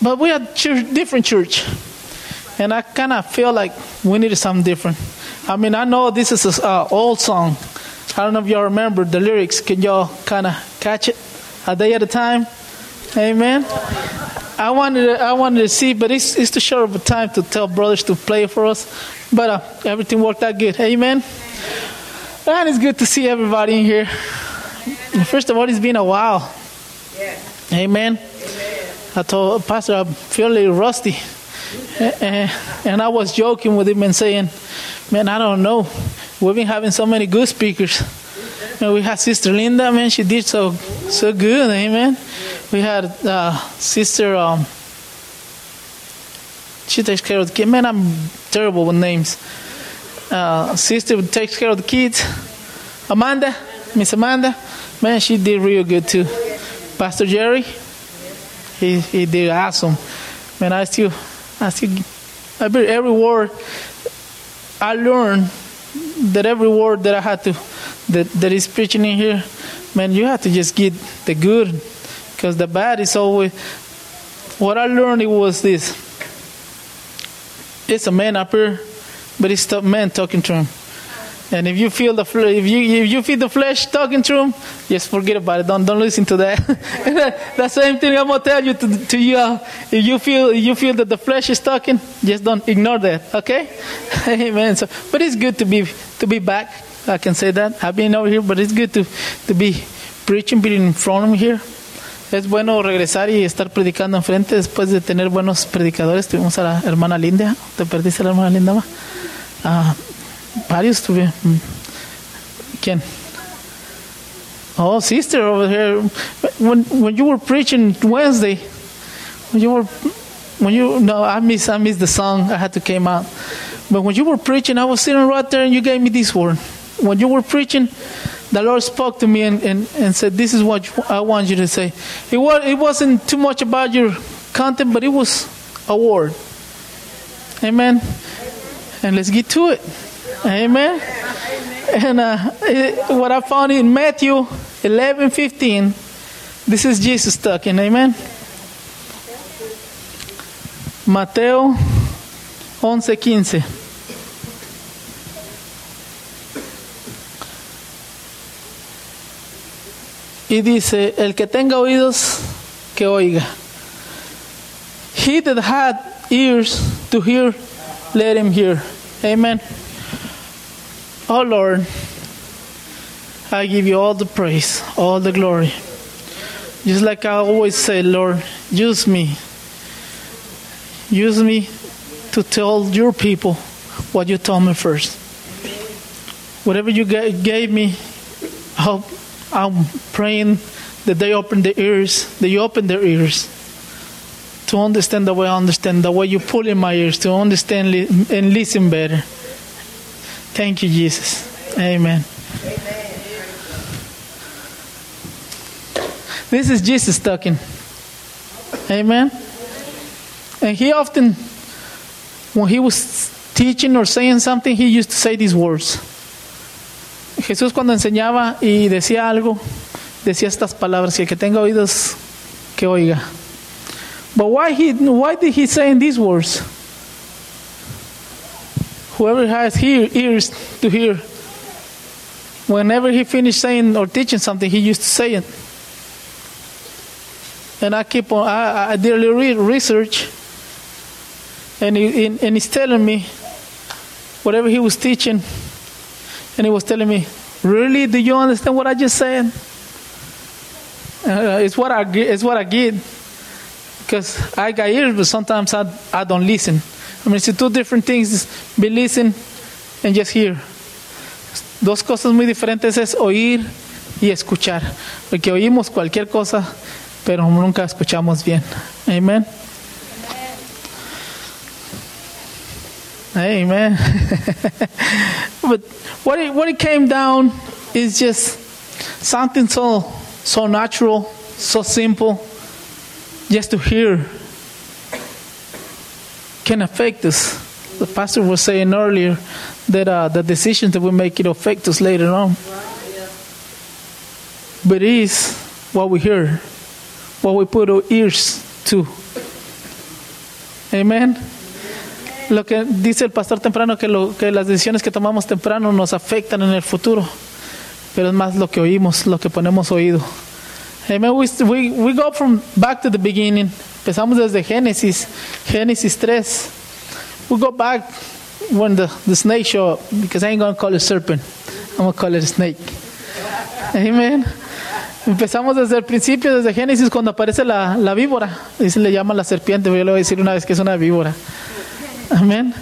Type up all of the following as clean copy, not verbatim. But we're a church, different church. And I kind of feel like we needed something different. I mean, I know this is an old song. I don't know if y'all remember the lyrics. Can y'all kind of catch it? A day at a time. Amen. I wanted to see, but it's too short of a time to tell brothers to play for us. But everything worked out good. Amen. And it's good to see everybody in here. First of all, it's been a while. Amen. I told Pastor I feel a little rusty. And I was joking with him and saying, man, I don't know. We've been having so many good speakers. And we had Sister Linda, man, she did so good, amen. We had Sister, she takes care of the kids. Man, I'm terrible with names. Sister takes care of the kids. Amanda, Miss Amanda, man, she did real good too. Pastor Jerry, he did awesome. Man, I bet every word I learned, that every word that I had to, that is preaching in here, man, you have to just get the good, because the bad is always, what I learned, it was this. It's a man up here, but it's the man talking to him. And if you feel if you feel the flesh talking to him, just forget about it. Don't listen to that. The same thing I'm gonna tell you to you. If you feel that the flesh is talking, just don't ignore that. Okay? Amen. So, but it's good to be back. I can say that. I've been over here, but it's good to be preaching, being in front of me here. Es bueno regresar y estar predicando enfrente después de tener buenos predicadores. Tuvimos a la hermana Linda. ¿Te perdiste a la hermana Linda? Varios tuve. ¿Quién? Oh, sister over here. When you were preaching Wednesday, I missed the song. I had to came out. But when you were preaching, I was sitting right there, and you gave me this word. When you were preaching, the Lord spoke to me and said, "This is what I want you to say." It wasn't too much about your content, but it was a word. Amen. And let's get to it. Amen. And what I found in Matthew 11:15, this is Jesus talking. Amen. Mateo 11:15. Y dice, el que tenga oídos, que oiga. He that had ears to hear, let him hear. Amen. Oh Lord, I give you all the praise, all the glory. Just like I always say, Lord, use me. Use me to tell your people what you told me first. Whatever you gave me, I'm praying that they open their ears, that you open their ears to understand the way I understand, the way you pull in my ears to understand and listen better. Thank you, Jesus. Amen. Amen. This is Jesus talking. Amen. And he often, when he was teaching or saying something, he used to say these words. Jesús cuando enseñaba y decía algo, decía estas palabras, que el que tenga oídos, que oiga. But why did he say in these words? Whoever has ears to hear. Whenever he finished saying or teaching something, he used to say it. And I did a little research, and he's telling me whatever he was teaching, and he was telling me, really, do you understand what I just said? It's what I get, because I got ears, but sometimes I don't listen. I mean, it's two different things, be listen and just hear. Dos cosas muy diferentes es oír y escuchar. Porque oímos cualquier cosa, pero nunca escuchamos bien. Amen. Amen. But what it came down is just something so natural, so simple, just to hear. Can affect us. The pastor was saying earlier that the decisions that we make, it affect us later on. Wow, yeah. But it is what we hear, what we put our ears to. Amén. Lo que dice el pastor temprano, que las decisiones que tomamos temprano nos afectan en el futuro. Pero es más lo que oímos, lo que ponemos oído. Amen. We go from back to the beginning. Empezamos desde Genesis 3. We go back when the snake show up, because I ain't going to call it serpent. I'm going to call it a snake. Amen. Empezamos desde el principio, desde Génesis, cuando aparece la víbora. Y se le llama la serpiente. Yo le voy a decir una vez que es una víbora. Amen.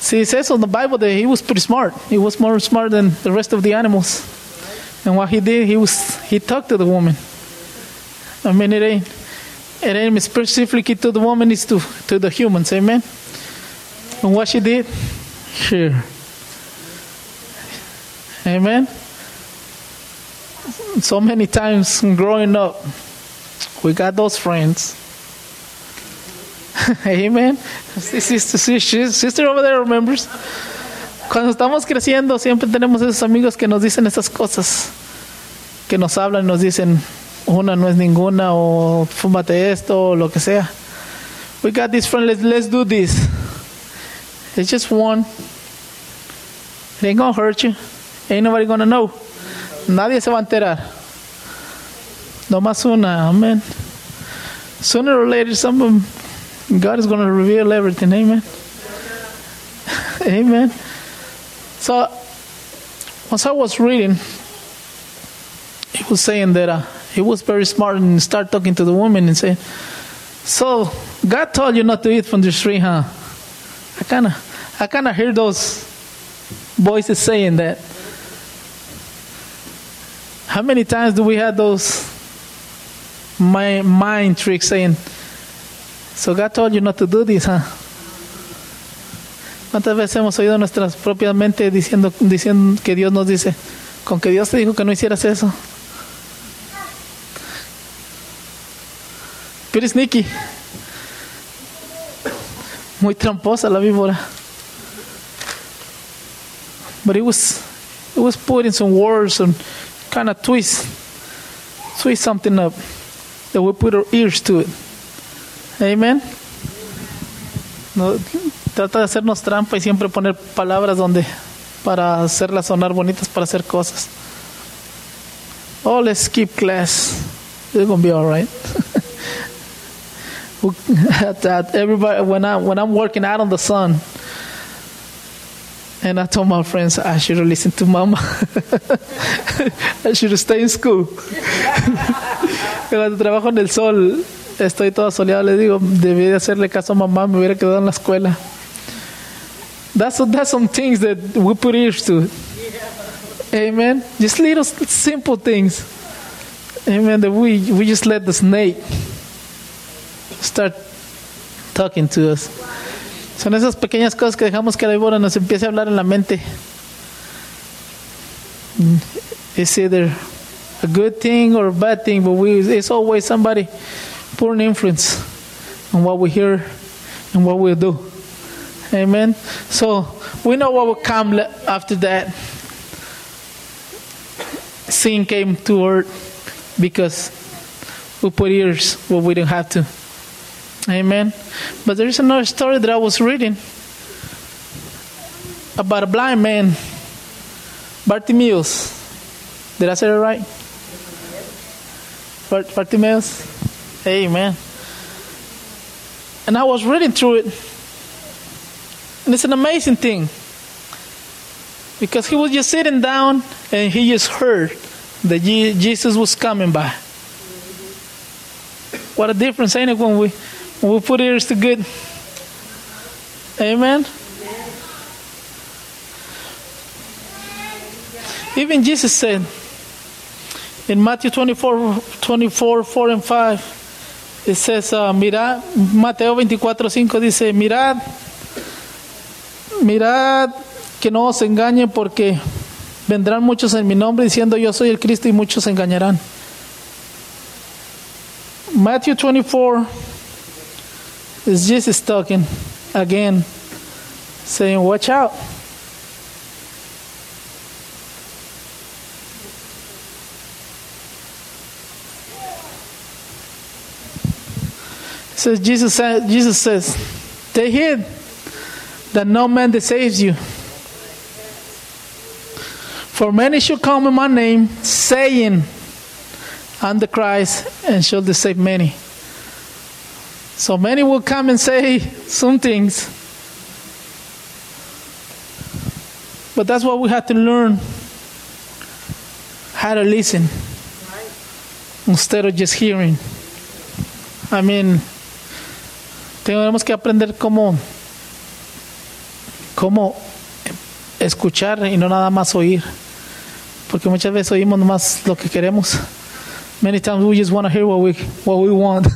See, it says on the Bible that he was pretty smart. He was more smart than the rest of the animals. And what he did, he talked to the woman. I mean, it ain't specifically to the woman, it's to the humans. Amen. And what she did? Sure. Amen. So many times growing up, we got those friends. Amen. Sister over there remembers. Cuando estamos creciendo, siempre tenemos esos amigos que nos dicen esas cosas, que nos hablan y nos dicen, una no es ninguna, o fúmate esto, o lo que sea. We got this friend, let's do this. It's just one. It ain't gonna hurt you. Ain't nobody gonna know. Nadie se va a enterar. Nomás una, amen. Sooner or later, some of them, God is gonna reveal everything, amen. Amen. So, once I was reading, it was saying that he was very smart and started talking to the woman and saying, so, God told you not to eat from this tree, huh? I kind of hear those voices saying that. How many times do we have those mind tricks saying, so God told you not to do this, huh? ¿Cuántas veces hemos oído nuestras propias mentes diciendo que Dios nos dice, con que Dios te dijo que no hicieras eso? Pretty sneaky. Muy tramposa la víbora. But it was put in some words and kind of twist something up that we put our ears to it. Amen. No, trata de hacernos trampa y siempre poner palabras donde para hacerlas sonar bonitas, para hacer cosas. Oh, let's skip class. It's gonna be all right. Everybody, when I'm working out on the sun, and I told my friends, I should have listened to Mama. I should have stayed in school. Cuando trabajo en el sol, estoy todo soleado, le digo, debí de hacerle caso a mamá, me hubiera quedado en la escuela. That's some things that we put ears to. Amen. Just little simple things. Amen. That we just let the snake start talking to us. Son esas pequeñas cosas que dejamos que la víbora nos empiece a hablar en la mente. It's either a good thing or a bad thing, but it's always somebody pouring influence on what we hear and what we do. Amen. So we know what will come after that. Sin came to earth because we put ears where we didn't have to. Amen. But there is another story that I was reading about a blind man, Bartimaeus. Did I say it right? Bartimaeus? Amen. And I was reading through it, and it's an amazing thing, because he was just sitting down and he just heard that Jesus was coming by. What a difference, ain't it, when we put ears to good? Amen. Even Jesus said in Matthew 24, 4 and 5, it says, mirad, Mateo 24, 5 dice, mirad que no os engañen, porque vendrán muchos en mi nombre diciendo yo soy el Cristo, y muchos se engañarán. Matthew 24 is Jesus talking again, saying, watch out. So Jesus says, take heed that no man deceives you. For many shall come in my name, saying, I'm the Christ, and shall deceive many. So many will come and say some things. But that's what we have to learn, how to listen instead of just hearing. I mean, tenemos que aprender cómo escuchar y no nada más oír. Porque muchas veces oímos más lo que queremos. Many times we just want to hear what we want,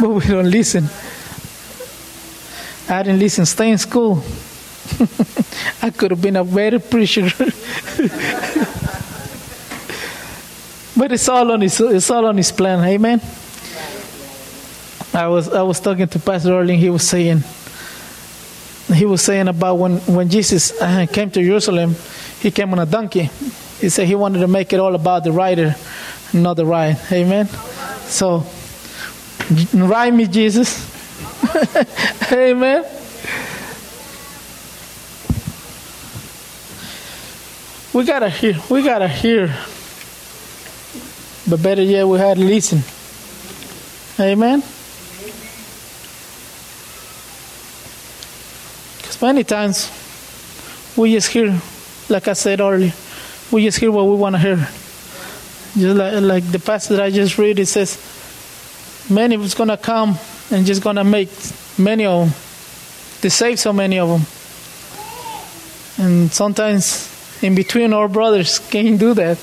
but we don't listen. I didn't listen. Stay in school. I could have been a better preacher. But it's all on his plan. Amen. I was talking to Pastor Erling. He was saying about when Jesus came to Jerusalem, he came on a donkey. He said he wanted to make it all about the rider, not the ride. Amen. So ride me, Jesus. Amen. We gotta hear. But better yet, we had to listen. Amen? Because many times, we just hear, like I said earlier, we just hear what we want to hear. Just like the passage I just read, it says, many is going to come and just going to make many of them. They save so many of them. And sometimes, in between our brothers, can't do that.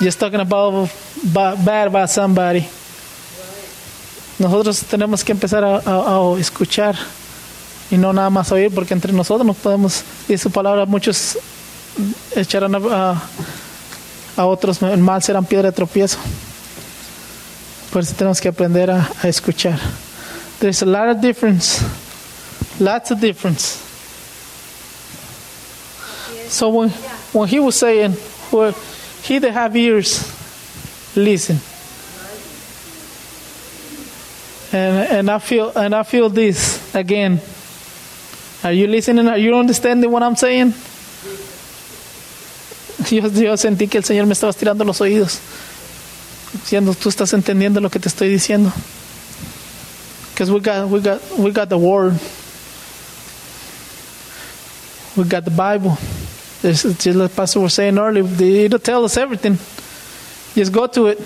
Just talking bad about somebody. Nosotros tenemos que empezar a escuchar y no nada más oír, porque entre nosotros nos podemos, y su palabra, muchos echarán a otros, el mal serán piedra de tropiezo. Por eso tenemos que aprender a escuchar. There's a lot of difference. Lots of difference. So when he was saying, well, he that have ears, listen. And I feel this again. Are you listening? Are you understanding what I'm saying? Yo sentí que el Señor me estaba estirando los oídos, diciendo, tú estás entendiendo lo que te estoy diciendo. Because we got the word. We got the Bible. Just like Pastor was saying earlier, it'll tell us everything. Just go to it.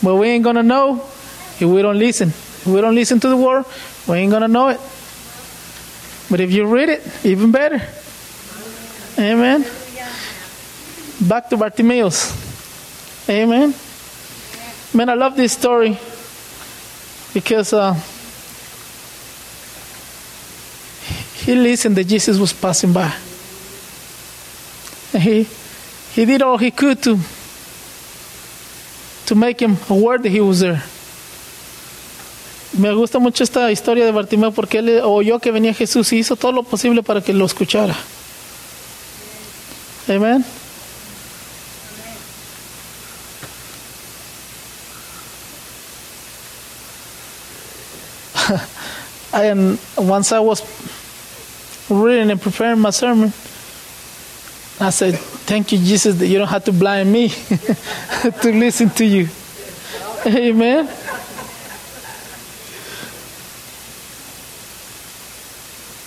But we ain't going to know if we don't listen. If we don't listen to the word, we ain't going to know it. But if you read it, even better. Amen. Back to Bartimaeus. Amen. Man, I love this story because he listened that Jesus was passing by. He did all he could to make him aware that he was there. Me gusta mucho esta historia de Bartimeo porque él oyó que venía Jesús y hizo todo lo posible para que lo escuchara. Amen. And once I was reading and preparing my sermon, I said, thank you, Jesus, that you don't have to blind me to listen to you. Amen.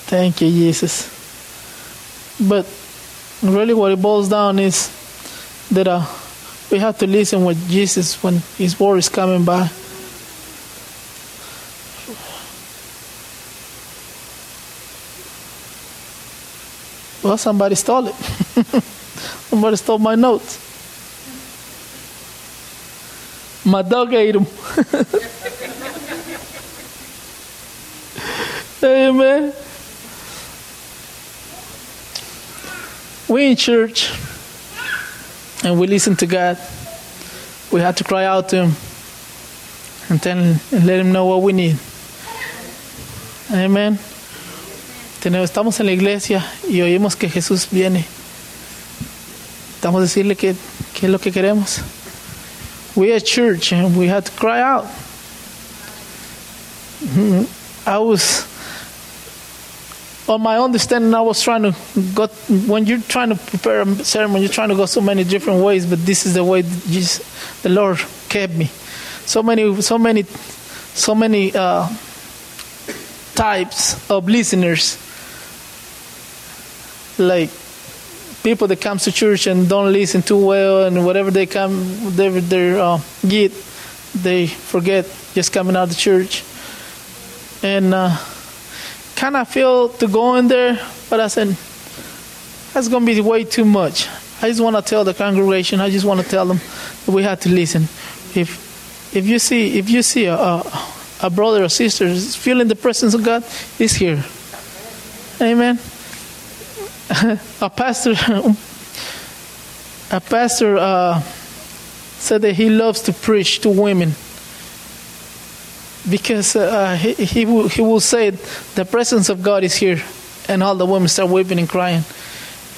Thank you, Jesus. But really what it boils down is that we have to listen with Jesus when his word is coming by. Well, somebody stole it. Somebody stole my notes. My dog ate them. Amen. We in church and we listen to God. We have to cry out to Him and then let Him know what we need. Amen. Estamos en la iglesia y oímos que Jesús viene. Estamos a decirle que es lo que queremos. We are church and we have to cry out. I was, on my understanding, I was trying to go, when you're trying to prepare a sermon, you're trying to go so many different ways, but this is the way that Jesus, the Lord kept me. So many types of listeners, like people that come to church and don't listen too well, and whatever they come, whatever they get, they forget just coming out of the church. And kind of feel to go in there, but I said, that's going to be way too much. I just want to tell the congregation, I just want to tell them that we have to listen. If you see a brother or sister feeling the presence of God, is here. Amen. A pastor said that he loves to preach to women, because he will say the presence of God is here, and all the women start weeping and crying,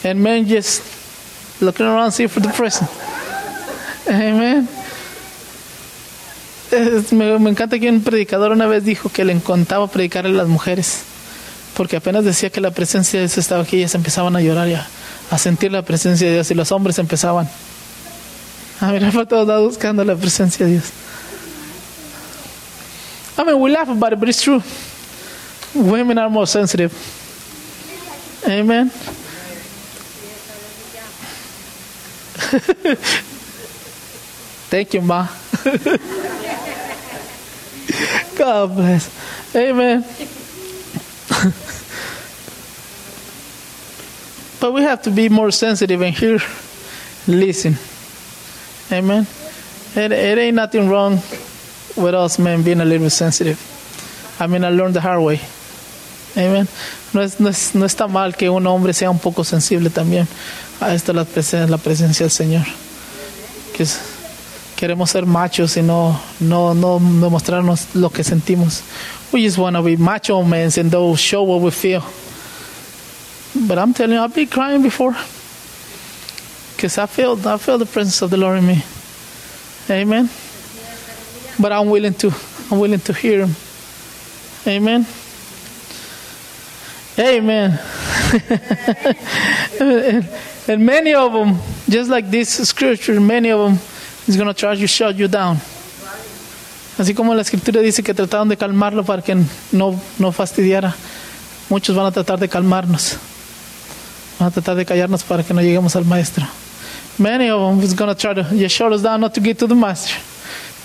and men just looking around see for the presence. Amen. Me encanta que un predicador una vez dijo que le encantaba predicarle a las mujeres, porque apenas decía que la presencia de Dios estaba aquí, ellas empezaban a llorar y a sentir la presencia de Dios, y los hombres empezaban a mirar para todos lados buscando la presencia de Dios. I mean, we laugh about it, but it's true. Women are more sensitive. Amen. Thank you, Ma. God bless. Amen. But we have to be more sensitive and hear, listen. Amen. It ain't nothing wrong with us men being a little bit sensitive. I mean, I learned the hard way. Amen. No está mal que un hombre sea un poco sensible también a esto, la presencia del Señor. Queremos ser machos y no demostrarnos lo que sentimos. We just want to be macho men and don't show what we feel. But I'm telling you, I've been crying before, because I feel the presence of the Lord in me. Amen. But I'm willing to hear Him. Amen. Amen. And many of them, just like this scripture, many of them, He's going to try to shut you down. Así como la escritura dice que trataron de calmarlo para que no fastidiara. Muchos van a tratar de calmarnos. Van a tratar de callarnos para que no lleguemos al maestro. Many of them is going to try to just shut us down, not to get to the master.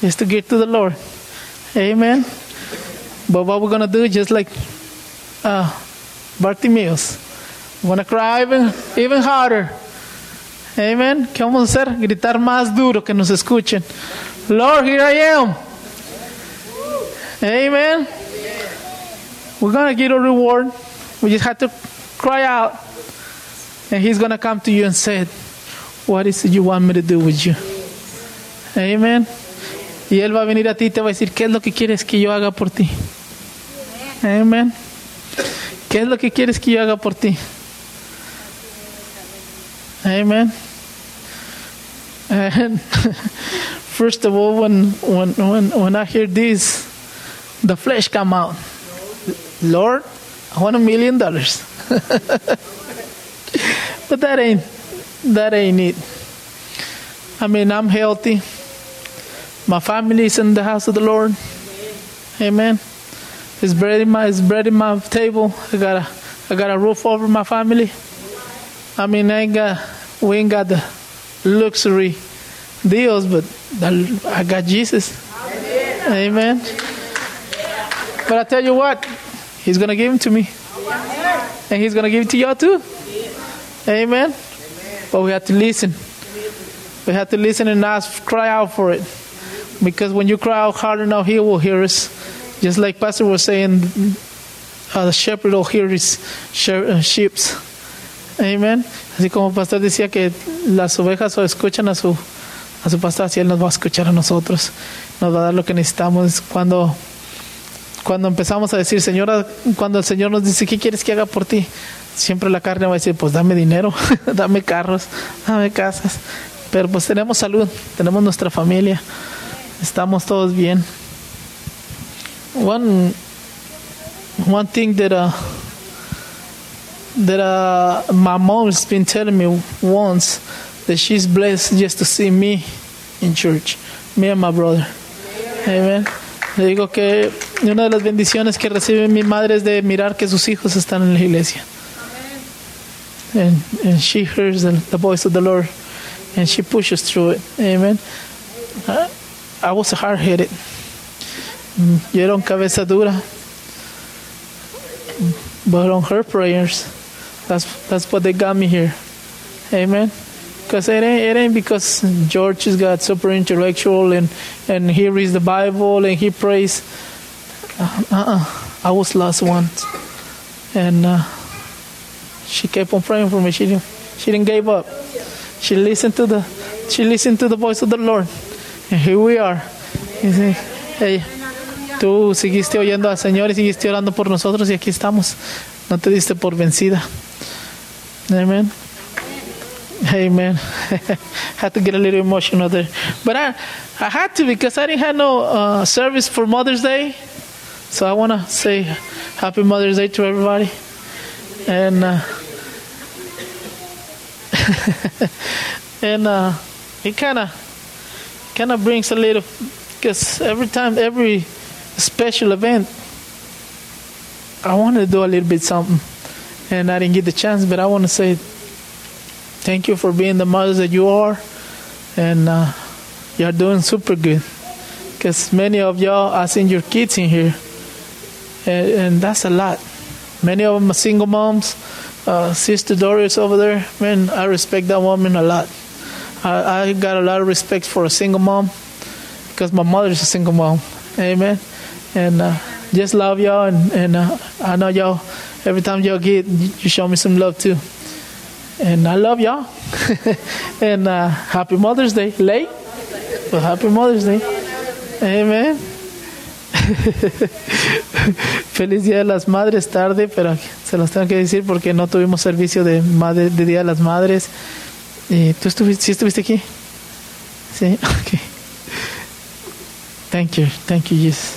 Just to get to the Lord. Amen. But what we're going to do, just like Bartimaeus, we're going to cry even harder. Amen. ¿Qué vamos a hacer? Gritar más duro, que nos escuchen. Lord, here I am. Amen. We're going to get a reward. We just have to cry out. And He's going to come to you and say, what is it you want me to do with you? Amen. Y Él va a venir a ti y te va a decir, ¿qué es lo que quieres que yo haga por ti? Amen. ¿Qué es lo que quieres que yo haga por ti? Amen. And first of all, when I hear this, the flesh come out. Lord, I want $1 million. But that ain't it. I mean, I'm healthy. My family is in the house of the Lord. Amen. It's bread in my table. I got a roof over my family. I mean, we ain't got the luxury deals, but I got Jesus. Amen. But I tell you what, He's going to give Him to me. And He's going to give it to y'all too. Amen. But we have to listen. We have to listen and ask, cry out for it. Because when you cry out hard enough, He will hear us. Just like Pastor was saying, the shepherd will hear his sheep. Amen. Así como el pastor decía que las ovejas escuchan a su pastor, así Él nos va a escuchar a nosotros. Nos va a dar lo que necesitamos. Cuando empezamos a decir, Señora, cuando el Señor nos dice, ¿qué quieres que haga por ti? Siempre la carne va a decir, pues dame dinero, dame carros, dame casas. Pero pues tenemos salud, tenemos nuestra familia, estamos todos bien. one thing that my mom's been telling me once, that she's blessed just to see me in church, me and my brother. Amen. Le digo que una de las bendiciones que recibe mi madre es de mirar que sus hijos están en la iglesia. And she hears the voice of the Lord, and she pushes through it. Amen. I was hard-headed. Yo era un cabeza dura. But on her prayers, that's what they got me here. Amen. Because it ain't because George has got super intellectual and he reads the Bible and he prays. I was lost once, and she kept on praying for me. She didn't give up. She listened to the voice of the Lord, and here we are. You see, hey. Tú seguiste oyendo al Señor y seguiste orando por nosotros y aquí estamos. No te diste por vencida. Amen. Amen. Had to get a little emotional there. But I had to, because I didn't have no service for Mother's Day. So I want to say Happy Mother's Day to everybody. And and it kind of brings a little, because every special event, I wanted to do a little bit something, and I didn't get the chance. But I want to say thank you for being the mothers that you are, and you're doing super good, because many of y'all are seeing your kids in here, and that's a lot. Many of them are single moms. Sister Doris over there, man, I respect that woman a lot. I got a lot of respect for a single mom, because my mother's a single mom. Amen. And just love y'all, and I know y'all, every time y'all get, you show me some love too, and I love y'all. And Happy Mother's Day late, but Happy Mother's Day. Amen. Feliz Día de las Madres tarde, pero se los tengo que decir porque no tuvimos servicio de Día de las Madres. ¿Y tú estuviste aquí? Sí, okay. Thank you, Jesus,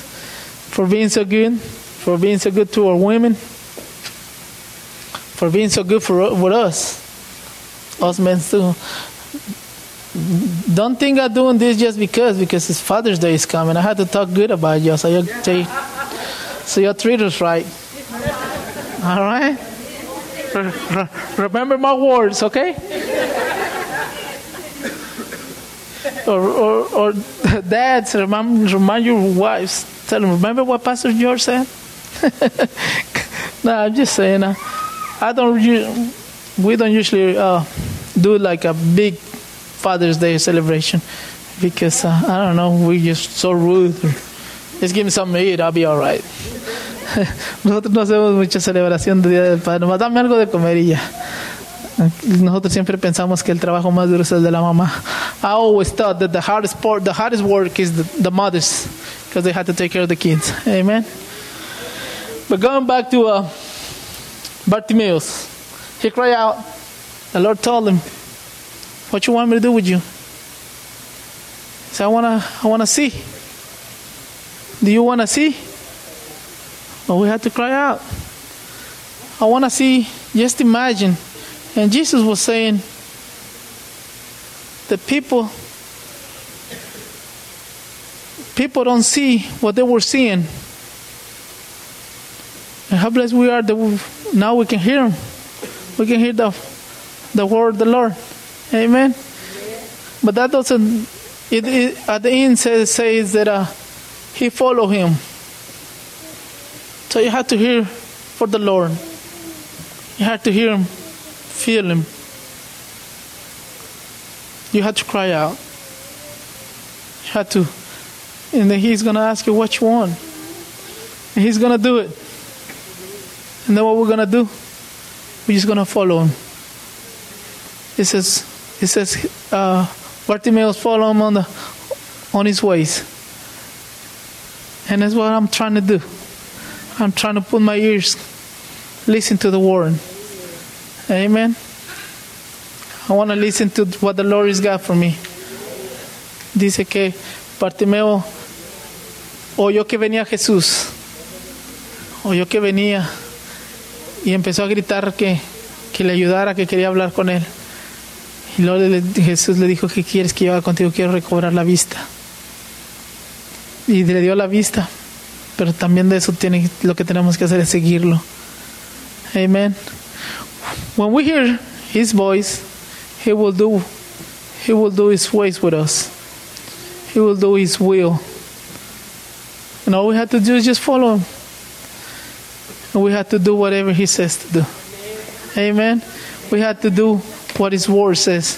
for being so good, for being so good to our women, for being so good for us men too. Don't think I'm doing this just because it's Father's Day is coming. I had to talk good about y'all, so y'all treat us right. All right? Remember my words, okay? Or dads, remind your wives. Tell them, remember what Pastor George said? No, I'm just saying. We don't usually do like a big Father's Day celebration, because I don't know, we're just so rude. Just give me something to eat, I'll be all right. Nosotros no hacemos mucha celebración de Día del Padre. Nomás dame algo de comer y ya. Nosotros siempre pensamos que el trabajo más duro es el de la mamá. I always thought that the hardest work is the mothers, because they had to take care of the kids. Amen. But going back to Bartimaeus, he cried out. The Lord told him, "What you want me to do with you?" He said, "I wanna see. Do you wanna see?" But we had to cry out, "I wanna see." Just imagine. And Jesus was saying, the people don't see what they were seeing. And how blessed we are that now we can hear Him. We can hear the word of the Lord. Amen. But that doesn't. It at the end says that he followed Him. So you have to hear for the Lord. You have to hear Him, feel Him. You had to cry out. You had to. And then He's going to ask you what you want. And He's going to do it. And then what we're going to do? We're just going to follow Him. It says, Bartimaeus follow Him on His ways. And that's what I'm trying to do. I'm trying to put my ears, listen to the Word. Amen. I want to listen to what the Lord has got for me. Dice que Bartimeo oyó que venía Jesús, oyó que venía y empezó a gritar que le ayudara, que quería hablar con él. Y luego Jesús le dijo, ¿qué quieres que yo haga contigo? Quiero recobrar la vista. Y le dio la vista, pero también de eso lo que tenemos que hacer es seguirlo. Amen. When we hear His voice, He will do His ways with us. He will do His will. And all we have to do is just follow Him. And we have to do whatever He says to do. Amen. We have to do what His word says.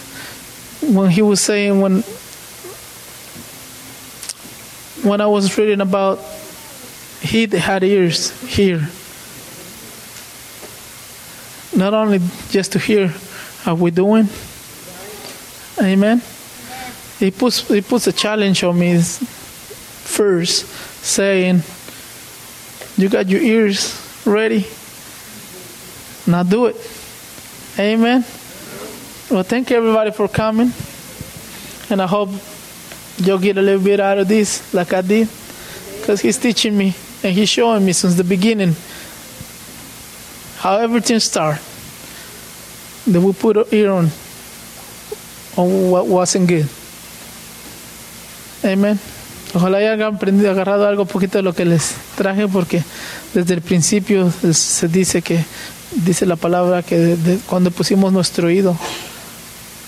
When He was saying, when I was reading about He that had ears, hear. Not only just to hear, are we doing? Amen. He puts a challenge on me first, saying, you got your ears ready? Now do it. Amen. Well, thank you everybody for coming. And I hope you'll get a little bit out of this, like I did. Because He's teaching me, and He's showing me since the beginning how everything started. That we put our ear on what wasn't good. Amen. Ojalá hayan aprendido, agarrado algo poquito de lo que les traje, porque desde el principio se dice que, dice la palabra que cuando pusimos nuestro oído,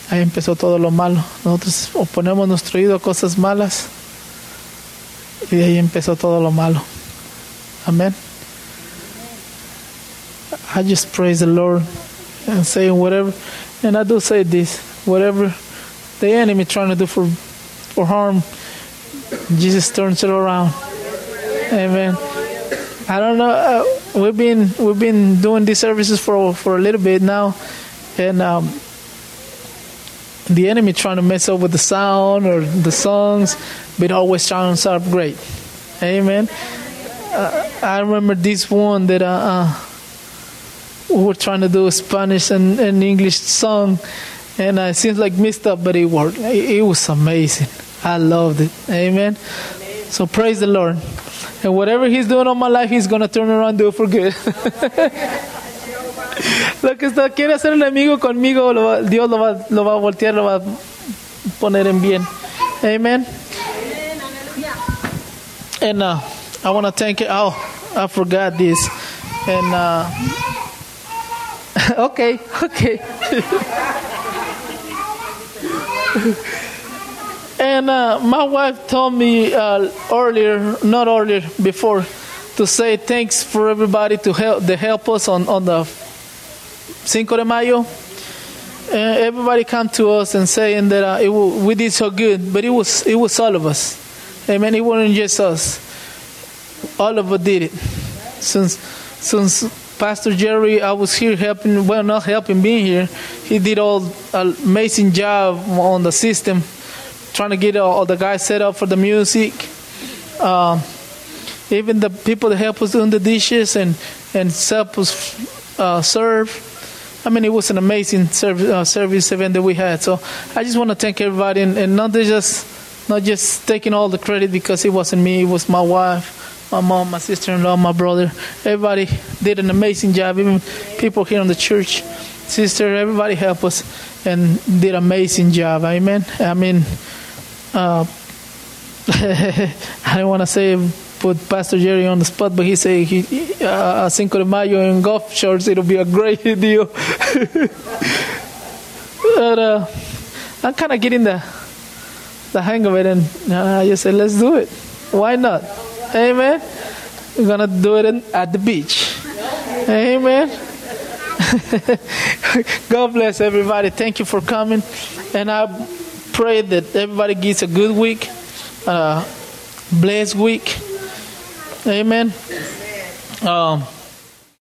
ahí empezó todo lo malo. Nosotros ponemos nuestro oído a cosas malas y de ahí empezó todo lo malo. Amén. I just praise the Lord and say whatever, and I do say this, whatever the enemy trying to do for harm, Jesus turns it around. Amen. I don't know. We've been doing these services for a little bit now, and the enemy trying to mess up with the sound or the songs, but always trying to sound great. Amen. I remember this one that we were trying to do a Spanish and English song, and it seems like messed up, but it worked. It was amazing. I loved it. Amen. So praise the Lord. And whatever He's doing on my life, He's going to turn around and do it for good. Lo que está quiere hacer el enemigo conmigo, Dios lo va a voltear, lo va a poner en bien. Amen. And I want to thank you. Oh, I forgot this. And okay. And my wife told me before, to say thanks for everybody to help us on the Cinco de Mayo. Everybody come to us and saying that we did so good, but it was all of us. Amen. It wasn't just us. All of us did it. Since Pastor Jerry, I was here helping. Well, not helping, being here. He did all amazing job on the system, trying to get all the guys set up for the music. Even the people that help us doing the dishes and help us serve. I mean, it was an amazing service event that we had. So I just want to thank everybody, and not just taking all the credit, because it wasn't me. It was my wife, my mom, my sister-in-law, my brother. Everybody did an amazing job. Even people here in the church, sister, everybody helped us and did an amazing job. Amen. I mean, I don't want to say put Pastor Jerry on the spot, but he said Cinco de Mayo in golf shorts, it'll be a great deal. But I'm kind of getting the hang of it, and I just said, let's do it. Why not? Amen. We're going to do it at the beach. Amen. God bless everybody. Thank you for coming. And I pray that everybody gets a good week, blessed week. Amen.